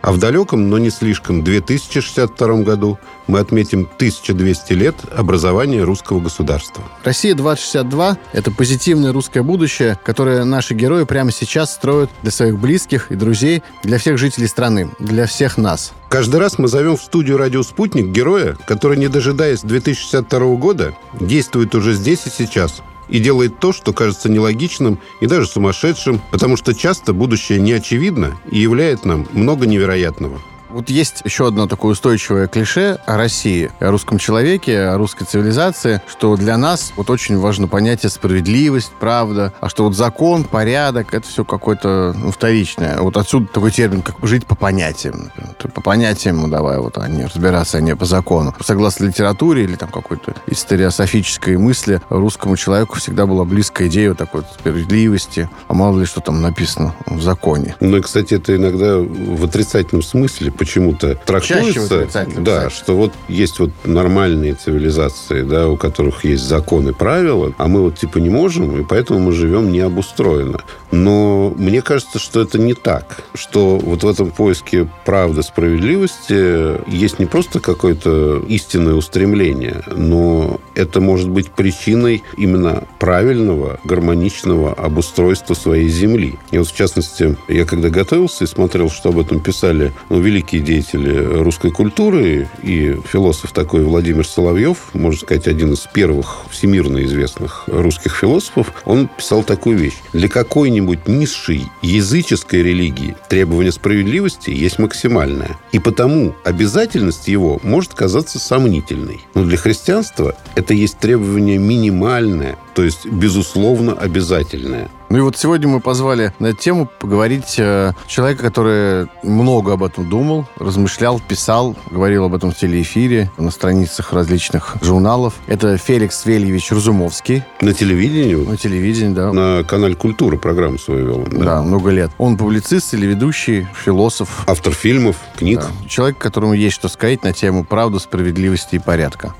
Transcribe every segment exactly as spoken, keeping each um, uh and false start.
А в далеком, но не слишком, две тысячи шестьдесят втором году мы отметим тысяча двести лет образования русского государства. «Россия двадцать шестьдесят два» — это позитивное русское будущее, которое наши герои прямо сейчас строят для своих близких и друзей, для всех жителей страны, для всех нас. Каждый раз мы зовем в студию «Радио Спутник» героя, который, не дожидаясь две тысячи шестьдесят второго года, действует уже здесь и сейчас и делает то, что кажется нелогичным и даже сумасшедшим, потому что часто будущее не очевидно и являет нам много невероятного. Вот есть еще одно такое устойчивое клише о России, о русском человеке, о русской цивилизации, что для нас вот очень важно понятие справедливость, правда, а что вот закон, порядок, это все какое-то ну, вторичное. Вот отсюда такой термин, как жить по понятиям. Например. По понятиям, ну, давай вот они разбираться, а не по закону. Согласно литературе или там какой-то историософической мысли, русскому человеку всегда была близка идея вот такой вот справедливости, а мало ли что там написано в законе. Ну и, кстати, это иногда в отрицательном смысле почему-то трактуется, да, что вот есть вот нормальные цивилизации, да, у которых есть законы, правила, а мы вот типа не можем, и поэтому мы живем необустроенно. Но мне кажется, что это не так, что вот в этом поиске правды, справедливости есть не просто какое-то истинное устремление, но это может быть причиной именно правильного, гармоничного обустройства своей земли. И вот в частности, я когда готовился и смотрел, что об этом писали, ну, великие деятели русской культуры и философ такой Владимир Соловьев, можно сказать, один из первых всемирно известных русских философов, он писал такую вещь. Для какой-нибудь низшей языческой религии требование справедливости есть максимальное. И потому обязательность его может казаться сомнительной. Но для христианства это есть требование минимальное, то есть безусловно обязательное. Ну и вот сегодня мы позвали на эту тему поговорить э, человека, который много об этом думал, размышлял, писал, говорил об этом в телеэфире, на страницах различных журналов. Это Феликс Вельевич Разумовский. На телевидении? На телевидении, да. На канале «Культура» программу свою вел. Да. да, много лет. Он публицист, телеведущий, философ. Автор фильмов, книг. Да. Человек, которому есть что сказать на тему правды, справедливости и порядка.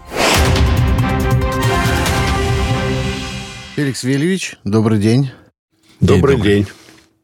Феликс Вельевич, добрый день. Добрый день, день.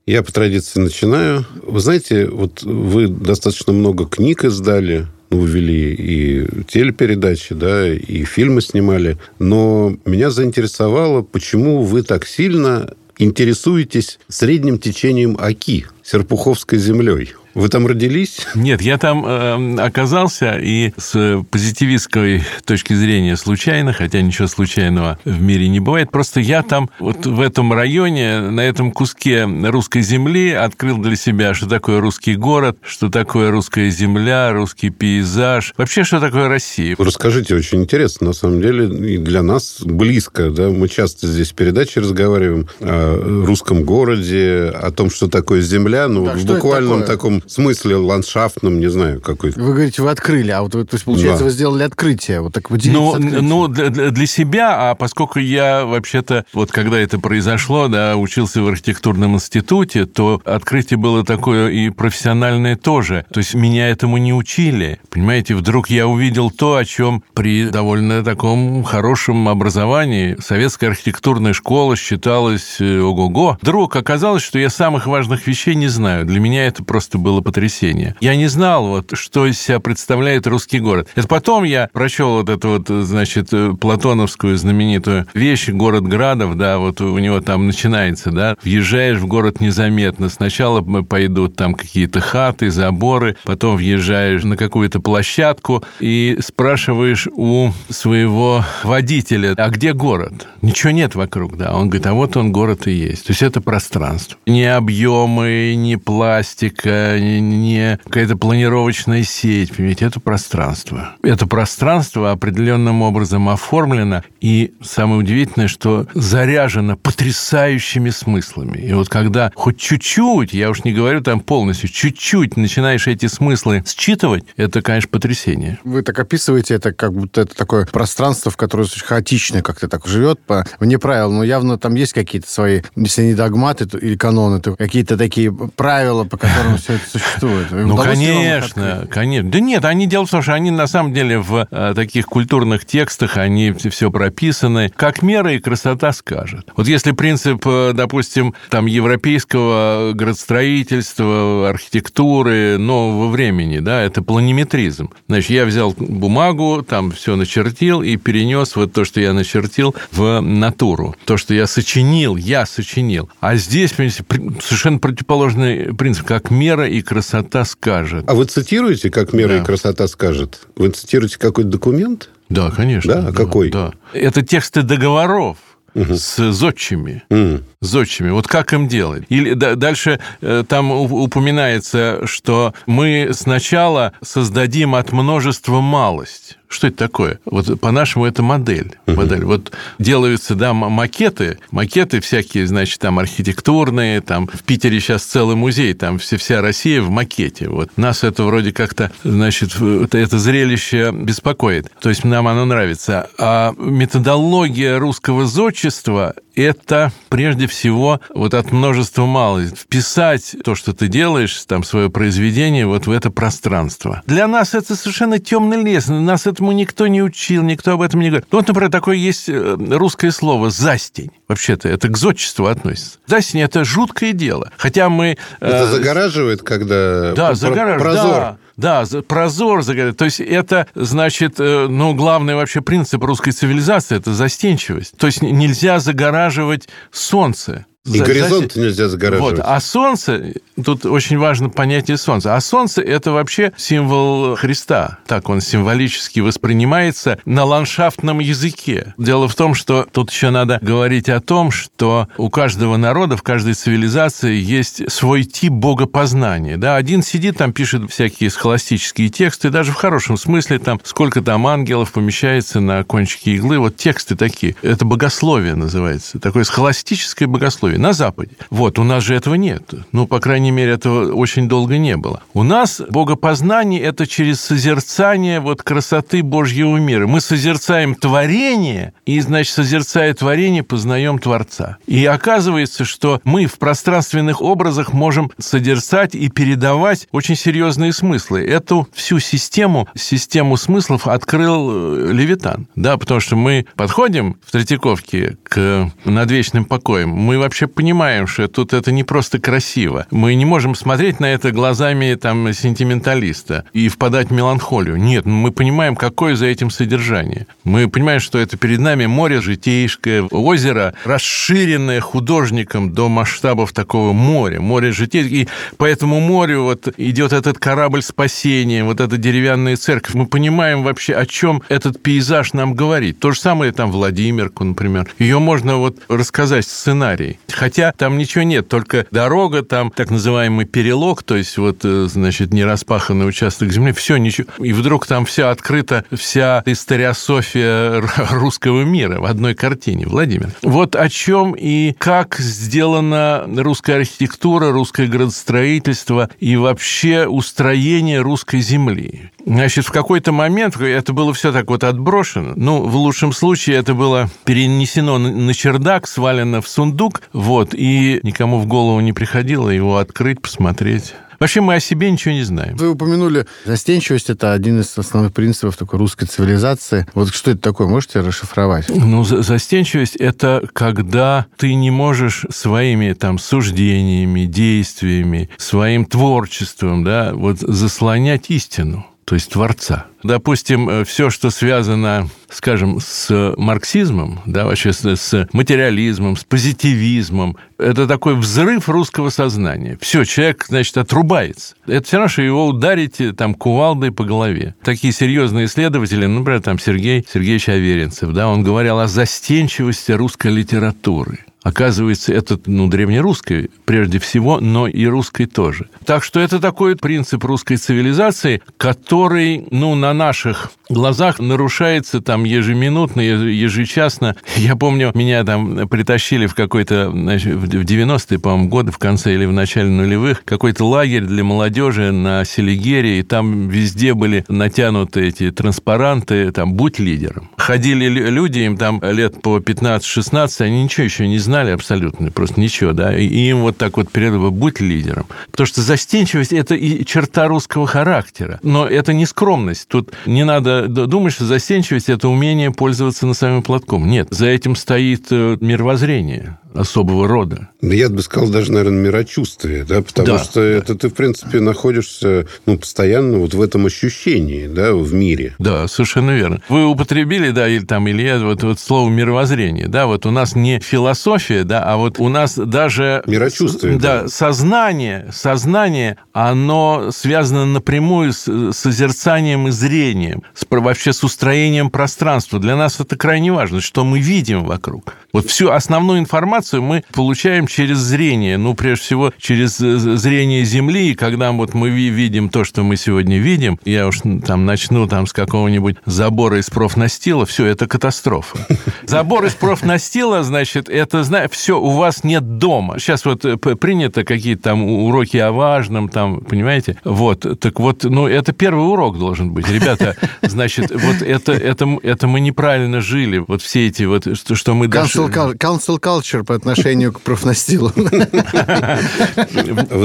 Я по традиции начинаю. Вы знаете, вот вы достаточно много книг издали, ну, вели и телепередачи, да, и фильмы снимали. Но меня заинтересовало, почему вы так сильно интересуетесь средним течением Оки, Серпуховской землей. Вы там родились? Нет, я там э, оказался, и с позитивистской точки зрения случайно, хотя ничего случайного в мире не бывает. Просто я там, вот в этом районе, на этом куске русской земли открыл для себя, что такое русский город, что такое русская земля, русский пейзаж, вообще, что такое Россия. Расскажите, очень интересно, на самом деле, и для нас близко, да, мы часто здесь в передаче разговариваем о русском городе, о том, что такое земля, ну, да, в буквальном таком в смысле ландшафтном, не знаю, какой-то. Вы говорите, вы открыли, а вот, то есть, получается, да. Вы сделали открытие, вот так выделились ну, открытием. Ну, для, для себя, а поскольку я вообще-то, вот когда это произошло, да, учился в архитектурном институте, то открытие было такое и профессиональное тоже. То есть, меня этому не учили. Понимаете, вдруг я увидел то, о чем при довольно таком хорошем образовании советская архитектурная школа считалась ого-го. Вдруг оказалось, что я самых важных вещей не знаю. Для меня это просто было потрясение. Я не знал, вот, что из себя представляет русский город. Это потом я прочел вот эту вот, значит, платоновскую знаменитую вещь «Город градов», да, вот у него там начинается, да, въезжаешь в город незаметно. Сначала пойдут там какие-то хаты, заборы, потом въезжаешь на какую-то площадку и спрашиваешь у своего водителя, а где город? Ничего нет вокруг, да. Он говорит, а вот он, город и есть. То есть это пространство. Ни объемы, ни пластика, не какая-то планировочная сеть, понимаете, это пространство. Это пространство определенным образом оформлено, и самое удивительное, что заряжено потрясающими смыслами. И вот когда хоть чуть-чуть, я уж не говорю там полностью, чуть-чуть начинаешь эти смыслы считывать, это, конечно, потрясение. Вы так описываете это, как будто это такое пространство, в которое хаотично как-то так живет, по, вне правил, но явно там есть какие-то свои, если не догматы то, или каноны, то какие-то такие правила, по которым все это существует. Ну, конечно, конечно. Да нет, они делают, потому что они на самом деле в таких культурных текстах, они все прописаны. Как мера и красота скажет. Вот если принцип, допустим, там европейского градостроительства, архитектуры нового времени, да, это планиметризм. Значит, я взял бумагу, там все начертил и перенес вот то, что я начертил, в натуру. То, что я сочинил, я сочинил. А здесь, понимаете, совершенно противоположный принцип, как мера и красота скажет. А вы цитируете, как мера да. и красота скажет? Вы цитируете какой-то документ? Да, конечно. Да? да а какой? Да. Это тексты договоров. Угу. С зодчими. Угу. Зодчими. Вот как им делать? Или да, дальше э, там упоминается, что мы сначала создадим от множества малость. Что это такое? Вот по-нашему это модель. Uh-huh. модель. Вот делаются, да, макеты, макеты всякие, значит, там архитектурные, там в Питере сейчас целый музей, там вся Россия в макете. Вот нас это вроде как-то, значит, это зрелище беспокоит. То есть нам оно нравится. А методология русского зодчества – это прежде всего вот от множества малость. Вписать то, что ты делаешь, там свое произведение вот в это пространство. Для нас это совершенно темный лес. Нас это никто не учил, никто об этом не говорит. Вот, например, такое есть русское слово «застень». Вообще-то это к зодчеству относится. Застень – это жуткое дело. Хотя мы... Это загораживает, когда... Да, про- загораживает, прозор. Да. Да, прозор загорелся. То есть это, значит, ну, главный вообще принцип русской цивилизации – это застенчивость. То есть нельзя загораживать солнце. И за... горизонт нельзя загораживать. Вот. А солнце, тут очень важно понятие солнца. А солнце – это вообще символ Христа. Так он символически воспринимается на ландшафтном языке. Дело в том, что тут еще надо говорить о том, что у каждого народа, в каждой цивилизации есть свой тип богопознания. Да? Один сидит, там пишет всякие схоластические тексты, даже в хорошем смысле, там сколько там ангелов помещается на кончике иглы. Вот тексты такие. Это богословие называется. Такое схоластическое богословие. На Западе. Вот, у нас же этого нет. Ну, по крайней мере, этого очень долго не было. У нас богопознание – это через созерцание вот красоты Божьего мира. Мы созерцаем творение, и, значит, созерцая творение, познаем Творца. И оказывается, что мы в пространственных образах можем созерцать и передавать очень серьезные смыслы. Эту всю систему, систему смыслов открыл Левитан. Да, потому что мы подходим в Третьяковке к надвечным покоям, мы вообще понимаем, что тут это не просто красиво. Мы не можем смотреть на это глазами там сентименталиста и впадать в меланхолию. Нет, мы понимаем, какое за этим содержание. Мы понимаем, что это перед нами море житейское, озеро, расширенное художником до масштабов такого моря. Море житейское. И по этому морю вот идет этот корабль спасения, вот эта деревянная церковь. Мы понимаем вообще, о чем этот пейзаж нам говорит. То же самое там Владимирку, например. Ее можно вот рассказать сценарий. Хотя там ничего нет, только дорога, там так называемый перелог, то есть вот, значит, нераспаханный участок земли, все ничего. И вдруг там вся открыта, вся историософия русского мира в одной картине, Владимир. Вот о чем и как сделана русская архитектура, русское градостроительство и вообще устроение русской земли. Значит, в какой-то момент это было все так вот отброшено. Ну, в лучшем случае это было перенесено на чердак, свалено в сундук, вот, и никому в голову не приходило его открыть, посмотреть. Вообще мы о себе ничего не знаем. Вы упомянули, застенчивость – это один из основных принципов такой русской цивилизации. Вот что это такое? Можете расшифровать? Ну, застенчивость – это когда ты не можешь своими там суждениями, действиями, своим творчеством, да, вот заслонять истину, то есть Творца. Допустим, все, что связано, скажем, с марксизмом, да, вообще с материализмом, с позитивизмом, это такой взрыв русского сознания. Все, человек, значит, отрубается. Это все равно, что его ударить там кувалдой по голове. Такие серьезные исследователи, например, там Сергей Сергеевич Аверинцев, да, он говорил о застенчивости русской литературы. Оказывается, это, ну, древнерусской прежде всего, но и русской тоже. Так что это такой принцип русской цивилизации, который, ну, на наших глазах нарушается там ежеминутно, ежечасно. Я помню, меня там притащили в какой-то, в девяностые, по-моему, годы, в конце или в начале нулевых, какой-то лагерь для молодежи на Селигере, и там везде были натянуты эти транспаранты, там, «Будь лидером». Ходили люди, им там лет по пятнадцать-шестнадцать, они ничего еще не знали, знали абсолютно, просто ничего, да, и им вот так вот передавали: будь лидером. Потому что застенчивость – это и черта русского характера, но это не скромность. Тут не надо думать, что застенчивость – это умение пользоваться носовым платком. Нет, за этим стоит мировоззрение особого рода. Да я бы сказал, даже, наверное, мирочувствие, да, потому да, что да. это ты, в принципе, находишься, ну, постоянно вот в этом ощущении, да, в мире. Да, совершенно верно. Вы употребили, да, или там, Илья, вот, вот слово «мировоззрение», да, вот у нас не философия, да, а вот у нас даже... Мирочувствие. Да, да. сознание, сознание, оно связано напрямую с созерцанием и зрением, с, вообще с устроением пространства. Для нас это крайне важно, что мы видим вокруг. Вот всю основную информацию мы получаем через зрение, ну, прежде всего, через зрение Земли, и когда вот мы видим то, что мы сегодня видим, я уж там начну там с какого-нибудь забора из профнастила, все, это катастрофа. Забор из профнастила, значит, это, знаешь, все, у вас нет дома. Сейчас вот принято какие-то там уроки о важном, там, понимаете, вот, так вот, ну, это первый урок должен быть. Ребята, значит, вот это, это, это мы неправильно жили, вот все эти вот, что мы... Council, даже... Council culture, отношению к профнастилу. Вы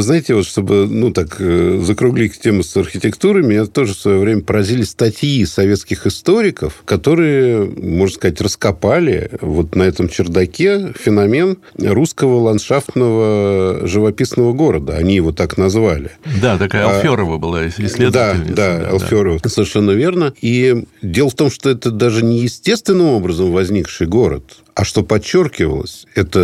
знаете, вот чтобы, ну, так закруглить тему с архитектурой, меня тоже в свое время поразили статьи советских историков, которые, можно сказать, раскопали вот на этом чердаке феномен русского ландшафтного живописного города. Они его так назвали. Да, такая а... Алферова была исследовательница. Да, да, да, Алферова. Да. Совершенно верно. И дело в том, что это даже не естественным образом возникший город, а что подчеркивалось, это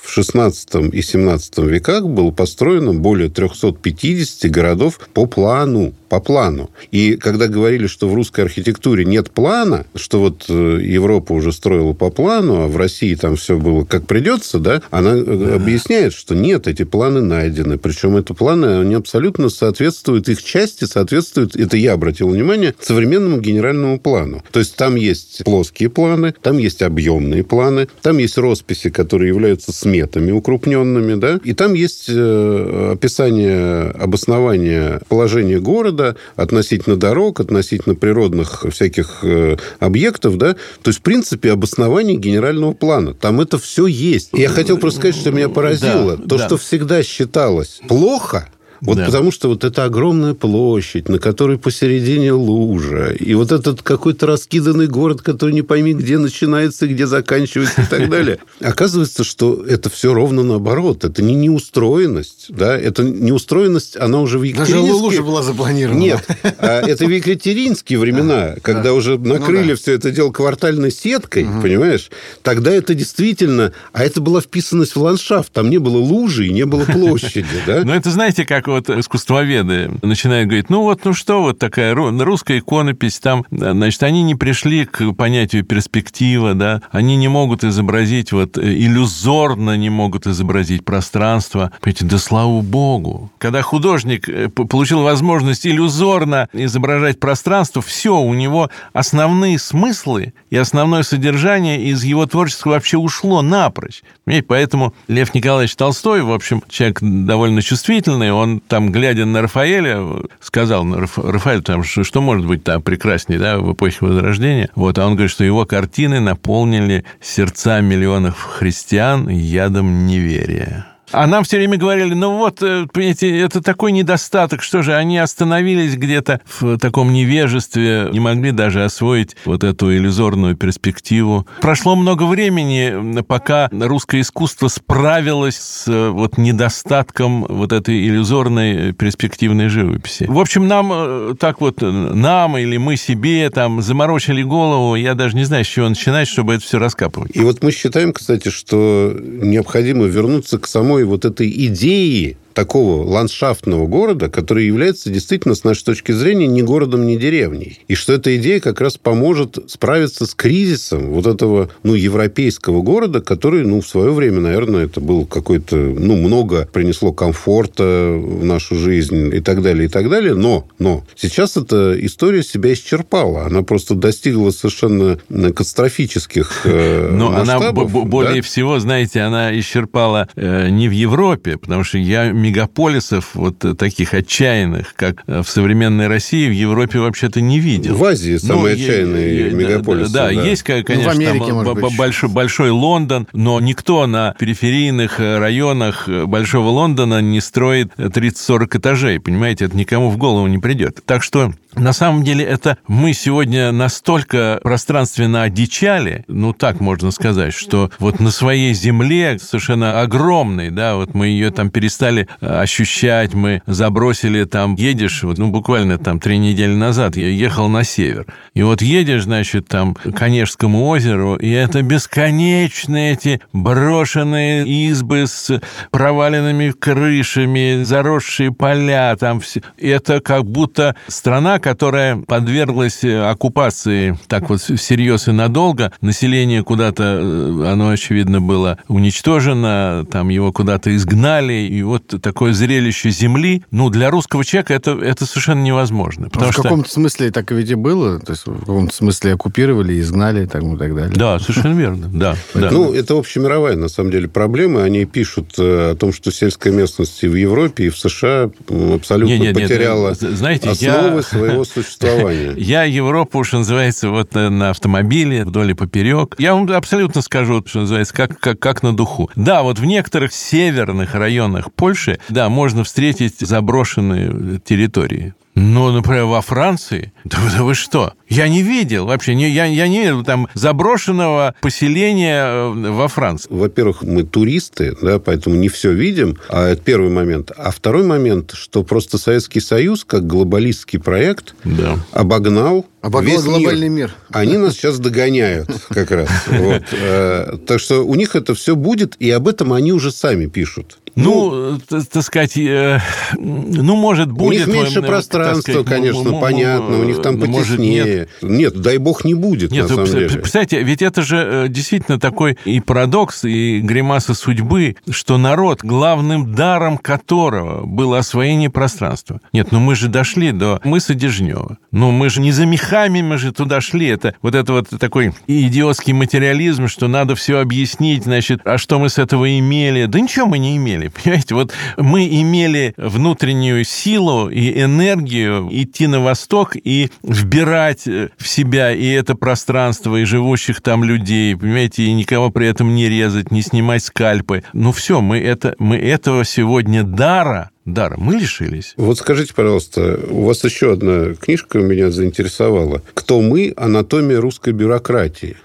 в шестнадцатом и семнадцатом веках было построено более трёхсот пятидесяти городов по плану. По плану. И когда говорили, что в русской архитектуре нет плана, что вот Европа уже строила по плану, а в России там все было как придется, да, она да. объясняет, что нет, эти планы найдены. Причем эти планы, они абсолютно соответствуют, их части соответствуют, это я обратил внимание, современному генеральному плану. То есть там есть плоские планы, там есть объемные планы, там есть росписи, которые являются сметами укрупненными, да, и там есть описание, обоснование положения города, относительно дорог, относительно природных всяких объектов, да, то есть, в принципе, обоснование генерального плана. Там это все есть. Я хотел просто сказать, что меня поразило. Да, то, да. что всегда считалось плохо... Вот да. потому что вот эта огромная площадь, на которой посередине лужа, и вот этот какой-то раскиданный город, который не пойми, где начинается, где заканчивается и так далее. Оказывается, что это все ровно наоборот. Это не неустроенность, да, это неустроенность, она уже в Екатерининские... Даже лужа была запланирована. Нет, это в Екатерининские времена, когда уже накрыли все это дело квартальной сеткой, понимаешь, тогда это действительно... А это была вписанность в ландшафт, там не было лужи и не было площади, да? Ну, это, знаете, как вот искусствоведы начинают говорить, ну вот, ну что, вот такая русская иконопись, там, значит, они не пришли к понятию перспектива, да, они не могут изобразить, вот, иллюзорно не могут изобразить пространство. Понимаете, да слава богу. Когда художник получил возможность иллюзорно изображать пространство, все, у него основные смыслы и основное содержание из его творчества вообще ушло напрочь. И поэтому Лев Николаевич Толстой, в общем, человек довольно чувствительный, он там, глядя на Рафаэля, сказал, Рафаэль, там, что, что может быть там прекрасней, да, в эпохе Возрождения. Вот, а он говорит, что его картины наполнили сердца миллионов христиан ядом неверия. А нам все время говорили, ну вот, понимаете, это такой недостаток, что же, они остановились где-то в таком невежестве, не могли даже освоить вот эту иллюзорную перспективу. Прошло много времени, пока русское искусство справилось с вот недостатком вот этой иллюзорной перспективной живописи. В общем, нам так вот, нам или мы себе там заморочили голову, я даже не знаю, с чего начинать, чтобы это все раскапывать. И вот мы считаем, кстати, что необходимо вернуться к самой вот этой идеи, такого ландшафтного города, который является действительно, с нашей точки зрения, ни городом, ни деревней. И что эта идея как раз поможет справиться с кризисом вот этого, ну, европейского города, который, ну, в свое время, наверное, это был какой-то, ну, много принесло комфорта в нашу жизнь и так далее, и так далее. Но, но сейчас эта история себя исчерпала. Она просто достигла совершенно катастрофических э, Но масштабов, она б- более да? всего, знаете, она исчерпала э, не в Европе, потому что я мегаполисов вот таких отчаянных, как в современной России, в Европе вообще-то не видел. В Азии самые ну, отчаянные е- мегаполисы. Да, да, да, есть, конечно, ну, в Америке, там, может быть, большой, большой Лондон, но никто на периферийных районах большого Лондона не строит тридцать-сорок этажей, понимаете, это никому в голову не придет. Так что, на самом деле, это мы сегодня настолько пространственно одичали, ну, так можно сказать, что вот на своей земле совершенно огромной, да, вот мы ее там перестали ощущать, мы забросили там, едешь, вот, ну, буквально там три недели назад я ехал на север, и вот едешь, значит, там к Онежскому озеру, и это бесконечные эти брошенные избы с проваленными крышами, заросшие поля, там все. Это как будто страна, которая подверглась оккупации так вот всерьез и надолго. Население куда-то, оно, очевидно, было уничтожено, там его куда-то изгнали, и вот такое зрелище земли, ну, для русского человека это, это совершенно невозможно. Потому в что... каком-то смысле так ведь и было, то есть в каком-то смысле оккупировали, изгнали и так, и так далее. Да, совершенно верно, да. Ну, это общемировая, на самом деле, проблема. Они пишут о том, что сельская местность в Европе и в США абсолютно потеряла основы своего существования. Я Европу, уж называется, вот на автомобиле вдоль и поперек. Я вам абсолютно скажу, что называется, как, как, как на духу. Да, вот в некоторых северных районах Польши, да, можно встретить заброшенные территории. Ну, например, во Франции, да вы, да вы что? Я не видел вообще, не, я, я не видел там заброшенного поселения во Франции. Во-первых, мы туристы, да, поэтому не все видим, а это первый момент. А второй момент, что просто Советский Союз, как глобалистский проект, да. обогнал, обогнал весь глобальный мир. мир. Они нас сейчас догоняют как раз. Так что у них это все будет, и об этом они уже сами пишут. Ну, ну, так сказать, ну, может, будет... У них меньше пространства, сказать, конечно, м- м- понятно, м- у них там потеснее. Может, нет. нет, дай бог, не будет, нет, на самом деле. Представляете, ведь это же действительно такой и парадокс, и гримаса судьбы, что народ, главным даром которого было освоение пространства. Нет, ну мы же дошли до мыса Дежнёва. Ну, мы же не за мехами, мы же туда шли. Это вот это вот такой идиотский материализм, что надо все объяснить, значит, а что мы с этого имели? Да ничего мы не имели. Понимаете, вот мы имели внутреннюю силу и энергию идти на восток и вбирать в себя и это пространство, и живущих там людей, понимаете, и никого при этом не резать, не снимать скальпы. Ну все, мы, это, мы этого сегодня дара, дара мы лишились. Вот скажите, пожалуйста, у вас еще одна книжка меня заинтересовала. «Кто мы? Анатомия русской бюрократии».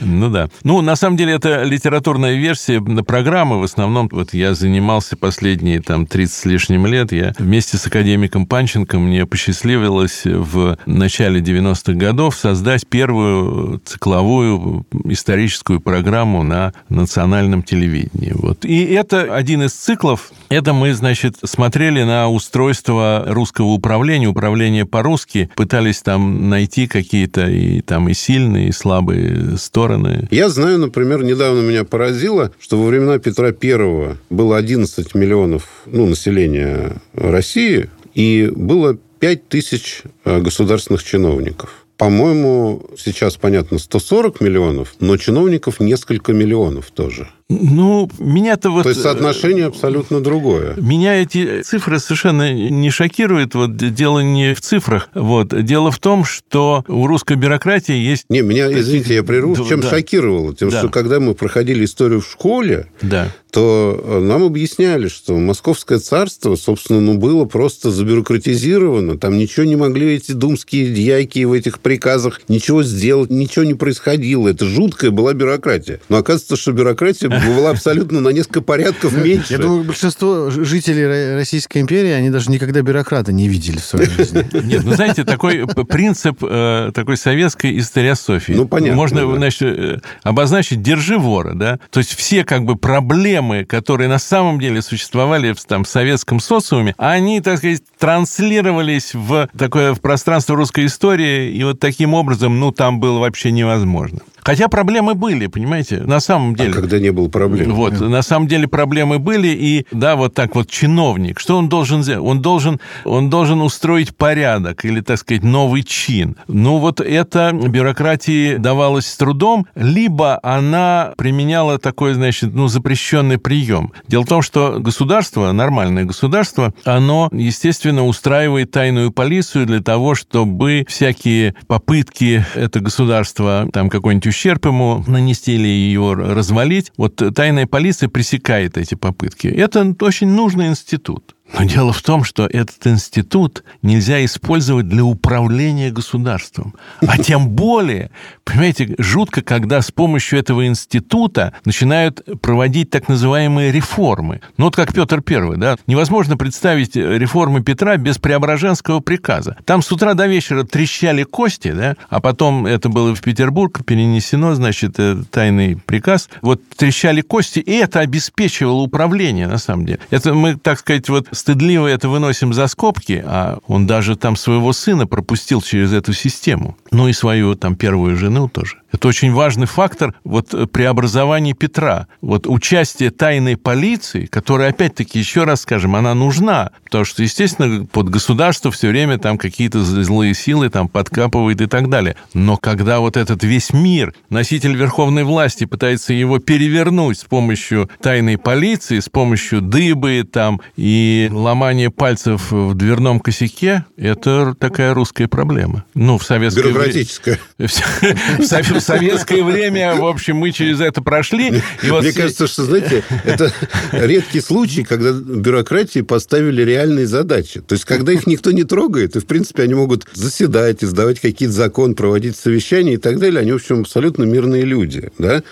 Ну да. Ну, на самом деле, это литературная версия программы. В основном, вот я занимался последние там тридцать с лишним лет. Я вместе с академиком Панченко мне посчастливилось в начале девяностых годов создать первую цикловую историческую программу на национальном телевидении. Вот. И это один из циклов. Это мы, значит, смотрели на устройство русского управления, управление по-русски, пытались там найти какие-то и там и сильные, и слабые стороны. Я знаю, например, недавно меня поразило, что во времена Петра Первого было одиннадцать миллионов, ну, населения России, и было пять тысяч государственных чиновников. По-моему, сейчас, понятно, сто сорок миллионов, но чиновников несколько миллионов тоже. Ну, меня-то вот... То есть соотношение абсолютно другое. Меня эти цифры совершенно не шокируют. Вот дело не в цифрах. Вот. Дело в том, что у русской бюрократии есть... Не, меня, извините, я прерву. Да, чем да. шокировало? Тем, да. что когда мы проходили историю в школе, да. то нам объясняли, что Московское царство, собственно, ну, было просто забюрократизировано. Там ничего не могли эти думские дьяки в этих приказах ничего сделать, ничего не происходило. Это жуткая была бюрократия. Но оказывается, что бюрократия... была абсолютно на несколько порядков меньше. Я думаю, большинство жителей Российской империи, они даже никогда бюрократа не видели в своей жизни. Нет, ну, знаете, такой принцип такой советской историософии. Ну, понятно. Можно, значит, обозначить «держи вора», да? То есть все, как бы, проблемы, которые на самом деле существовали там, в советском социуме, они, так сказать, транслировались в такое в пространство русской истории, и вот таким образом, ну, там было вообще невозможно. Хотя проблемы были, понимаете, на самом деле. А когда не было проблем. Вот, да. На самом деле проблемы были, и, да, вот так вот чиновник, что он должен сделать? Он должен, он должен устроить порядок или, так сказать, новый чин. Ну, вот это бюрократии давалось с трудом, либо она применяла такой, значит, ну, запрещенный прием. Дело в том, что государство, нормальное государство, оно, естественно, устраивает тайную полицию для того, чтобы всякие попытки это государство, там, какой-нибудь ущерб ему нанести или его развалить. Вот тайная полиция пресекает эти попытки. Это очень нужный институт. Но дело в том, что этот институт нельзя использовать для управления государством. А тем более, понимаете, жутко, когда с помощью этого института начинают проводить так называемые реформы. Ну, вот как Петр Первый, да? Невозможно представить реформы Петра без Преображенского приказа. Там с утра до вечера трещали кости, да? А потом это было в Петербург, перенесено, значит, тайный приказ. Вот трещали кости, и это обеспечивало управление, на самом деле. Это мы, так сказать, вот стыдливо это выносим за скобки, а он даже там своего сына пропустил через эту систему. Ну и свою там первую жену тоже. Это очень важный фактор вот преобразования Петра. Вот участие тайной полиции, которая, опять-таки, еще раз скажем, она нужна, потому что, естественно, под государство все время там какие-то злые силы там подкапывают и так далее. Но когда вот этот весь мир, носитель верховной власти пытается его перевернуть с помощью тайной полиции, с помощью дыбы там и ломания пальцев в дверном косяке, это такая русская проблема. Ну, в советское время. Бюрократическая. В советское время, в общем, мы через это прошли. И Мне вот... кажется, что, знаете, это редкий случай, когда бюрократии поставили реальные задачи. То есть, когда их никто не трогает, и, в принципе, они могут заседать, издавать какие-то законы, проводить совещания и так далее. Они, в общем, абсолютно мирные люди, да?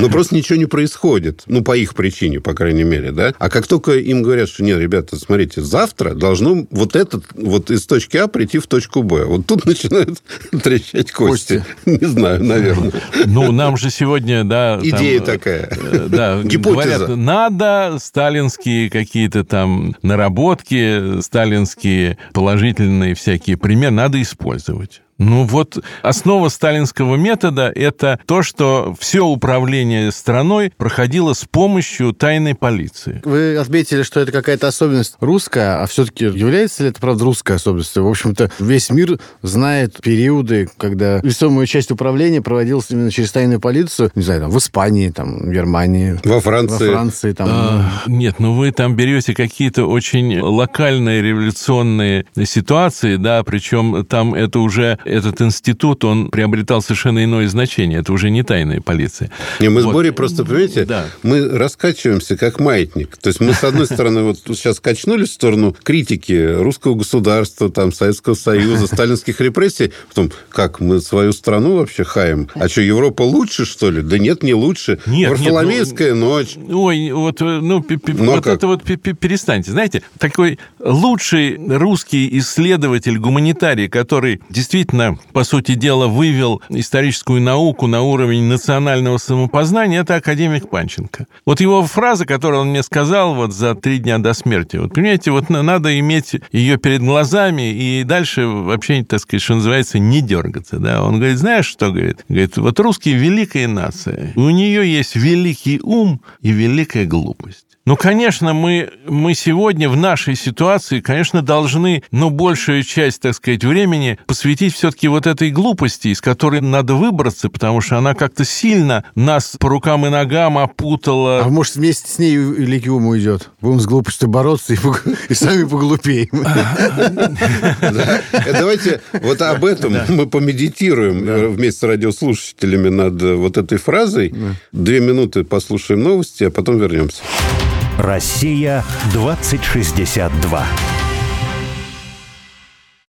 Но просто ничего не происходит. Ну, по их причине, по крайней мере, да? А как только им говорят, что, нет, ребята, смотрите, завтра должно вот этот вот из точки А прийти в точку Б. Вот тут начинают трещать кости. Не знаю, наверное. Ну, нам же сегодня, да... Идея там, такая. Да, гипотеза. Говорят, надо сталинские какие-то там наработки, сталинские положительные всякие примеры надо использовать. Ну вот основа сталинского метода – это то, что все управление страной проходило с помощью тайной полиции. Вы отметили, что это какая-то особенность русская, а все-таки является ли это, правда, русская особенность? В общем-то, весь мир знает периоды, когда весомая часть управления проводилась именно через тайную полицию, не знаю, там, в Испании, там, в Германии. Во Франции. Во Франции, там. А, нет, ну вы там берете какие-то очень локальные революционные ситуации, да, причем там это уже... Этот институт, он приобретал совершенно иное значение. Это уже не тайная полиция. Не, мы вот. С Борей просто, понимаете, да. Мы раскачиваемся как маятник. То есть мы, с одной стороны, вот сейчас качнулись в сторону критики русского государства, там, Советского Союза, сталинских репрессий. Потом, как, мы свою страну вообще хаем? А что, Европа лучше, что ли? Да нет, не лучше. Нет, Варфоломеевская ну, ночь. Ой, вот, ну, п- п- вот это вот п- п- перестаньте. Знаете, такой лучший русский исследователь, гуманитарий, который действительно по сути дела, вывел историческую науку на уровень национального самопознания, это академик Панченко. Вот его фраза, которую он мне сказал вот за три дня до смерти, вот, понимаете, вот надо иметь ее перед глазами и дальше вообще, так сказать, что называется, не дергаться, да. Он говорит, знаешь, что говорит? Говорит, вот русские великая нация, у нее есть великий ум и великая глупость. Ну, конечно, мы, мы сегодня в нашей ситуации, конечно, должны, ну, большую часть, так сказать, времени посвятить все-таки вот этой глупости, из которой надо выбраться, потому что она как-то сильно нас по рукам и ногам опутала. А может, вместе с ней великий ум уйдет? Будем с глупостью бороться и, и сами поглупеем. Давайте вот об этом мы помедитируем вместе с радиослушателями над вот этой фразой. Две минуты послушаем новости, а потом вернемся. Россия двадцать шестьдесят два.